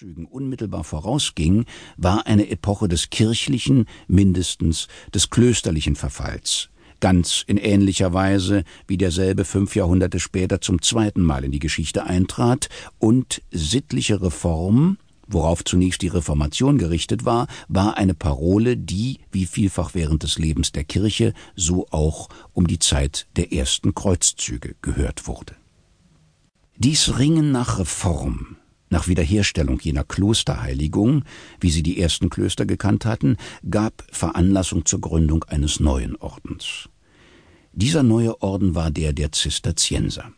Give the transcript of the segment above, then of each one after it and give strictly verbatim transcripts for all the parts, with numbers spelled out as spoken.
Kreuzzügen unmittelbar vorausging, war eine Epoche des kirchlichen, mindestens des klösterlichen Verfalls, ganz in ähnlicher Weise, wie derselbe fünf Jahrhunderte später zum zweiten Mal in die Geschichte eintrat, und sittliche Reform, worauf zunächst die Reformation gerichtet war, war eine Parole, die, wie vielfach während des Lebens der Kirche, so auch um die Zeit der ersten Kreuzzüge gehört wurde. Dies Ringen nach Reform, nach Wiederherstellung jener Klosterheiligung, wie sie die ersten Klöster gekannt hatten, gab Veranlassung zur Gründung eines neuen Ordens. Dieser neue Orden war der der Zisterzienser.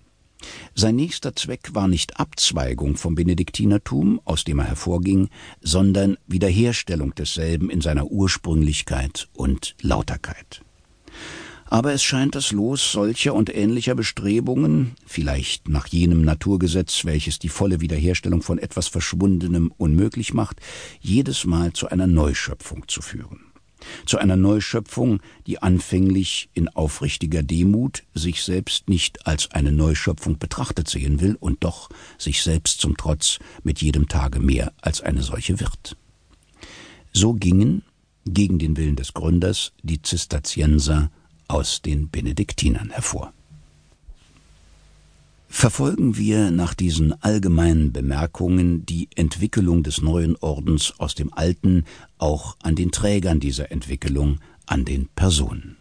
Sein nächster Zweck war nicht Abzweigung vom Benediktinertum, aus dem er hervorging, sondern Wiederherstellung desselben in seiner Ursprünglichkeit und Lauterkeit. Aber es scheint das Los solcher und ähnlicher Bestrebungen, vielleicht nach jenem Naturgesetz, welches die volle Wiederherstellung von etwas Verschwundenem unmöglich macht, jedes Mal zu einer Neuschöpfung zu führen. Zu einer Neuschöpfung, die anfänglich in aufrichtiger Demut sich selbst nicht als eine Neuschöpfung betrachtet sehen will und doch sich selbst zum Trotz mit jedem Tage mehr als eine solche wird. So gingen, gegen den Willen des Gründers, die Zisterzienser aus den Benediktinern hervor. Verfolgen wir nach diesen allgemeinen Bemerkungen die Entwicklung des neuen Ordens aus dem alten, auch an den Trägern dieser Entwicklung, an den Personen.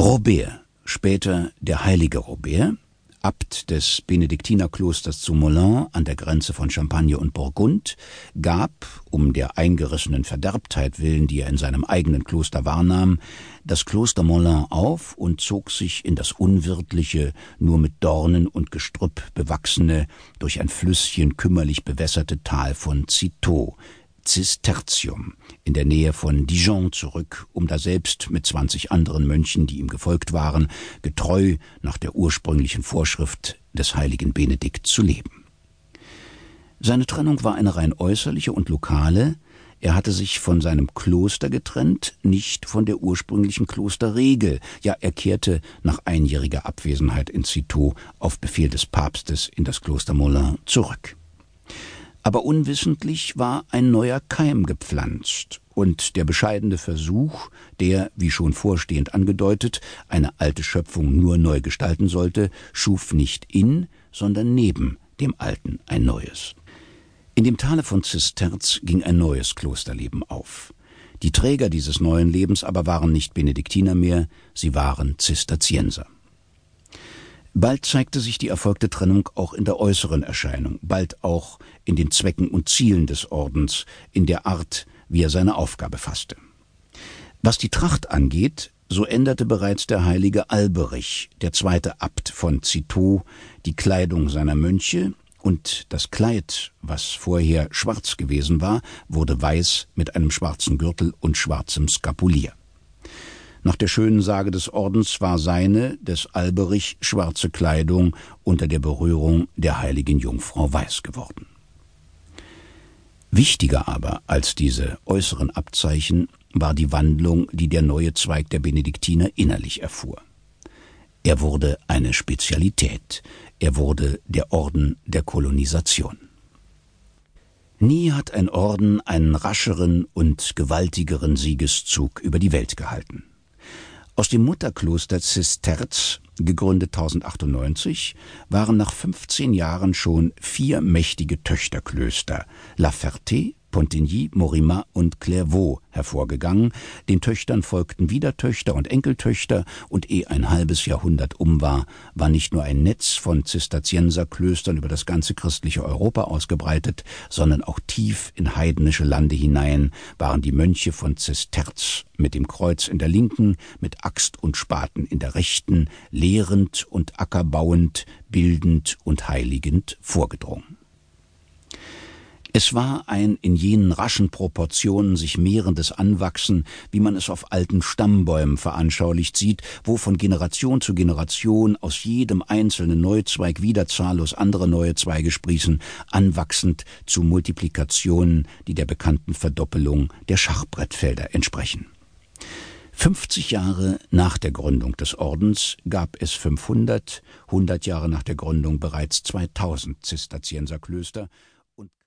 Robert, später der heilige Robert, Abt des Benediktinerklosters zu Moulin an der Grenze von Champagne und Burgund, gab, um der eingerissenen Verderbtheit willen, die er in seinem eigenen Kloster wahrnahm, das Kloster Moulin auf und zog sich in das unwirtliche, nur mit Dornen und Gestrüpp bewachsene, durch ein Flüsschen kümmerlich bewässerte Tal von Cîteaux, Zistertium, in der Nähe von Dijon zurück, um daselbst mit zwanzig anderen Mönchen, die ihm gefolgt waren, getreu nach der ursprünglichen Vorschrift des heiligen Benedikt zu leben. Seine Trennung war eine rein äußerliche und lokale. Er hatte sich von seinem Kloster getrennt, nicht von der ursprünglichen Klosterregel. Ja, er kehrte nach einjähriger Abwesenheit in Cîteaux auf Befehl des Papstes in das Kloster Moulin zurück. Aber unwissentlich war ein neuer Keim gepflanzt und der bescheidene Versuch, der, wie schon vorstehend angedeutet, eine alte Schöpfung nur neu gestalten sollte, schuf nicht in, sondern neben dem Alten ein neues. In dem Tale von Zisterz ging ein neues Klosterleben auf. Die Träger dieses neuen Lebens aber waren nicht Benediktiner mehr, sie waren Zisterzienser. Bald zeigte sich die erfolgte Trennung auch in der äußeren Erscheinung, bald auch in den Zwecken und Zielen des Ordens, in der Art, wie er seine Aufgabe fasste. Was die Tracht angeht, so änderte bereits der heilige Alberich, der zweite Abt von Cîteaux, die Kleidung seiner Mönche, und das Kleid, was vorher schwarz gewesen war, wurde weiß mit einem schwarzen Gürtel und schwarzem Skapulier. Nach der schönen Sage des Ordens war seine, des Alberich, schwarze Kleidung unter der Berührung der heiligen Jungfrau weiß geworden. Wichtiger aber als diese äußeren Abzeichen war die Wandlung, die der neue Zweig der Benediktiner innerlich erfuhr. Er wurde eine Spezialität, er wurde der Orden der Kolonisation. Nie hat ein Orden einen rascheren und gewaltigeren Siegeszug über die Welt gehalten. Aus dem Mutterkloster Zisterz, gegründet tausend achtundneunzig, waren nach fünfzehn Jahren schon vier mächtige Töchterklöster, La Ferté, Pontigny, Morima und Clairvaux, hervorgegangen. Den Töchtern folgten wieder Töchter und Enkeltöchter, und ehe ein halbes Jahrhundert um war, war nicht nur ein Netz von Zisterzienserklöstern über das ganze christliche Europa ausgebreitet, sondern auch tief in heidnische Lande hinein waren die Mönche von Zisterz mit dem Kreuz in der linken, mit Axt und Spaten in der rechten, lehrend und ackerbauend, bildend und heiligend vorgedrungen. Es war ein in jenen raschen Proportionen sich mehrendes Anwachsen, wie man es auf alten Stammbäumen veranschaulicht sieht, wo von Generation zu Generation aus jedem einzelnen Neuzweig wieder zahllos andere neue Zweige sprießen, anwachsend zu Multiplikationen, die der bekannten Verdoppelung der Schachbrettfelder entsprechen. fünfzig Jahre nach der Gründung des Ordens gab es fünfhundert, hundert Jahre nach der Gründung bereits zweitausend Zisterzienserklöster.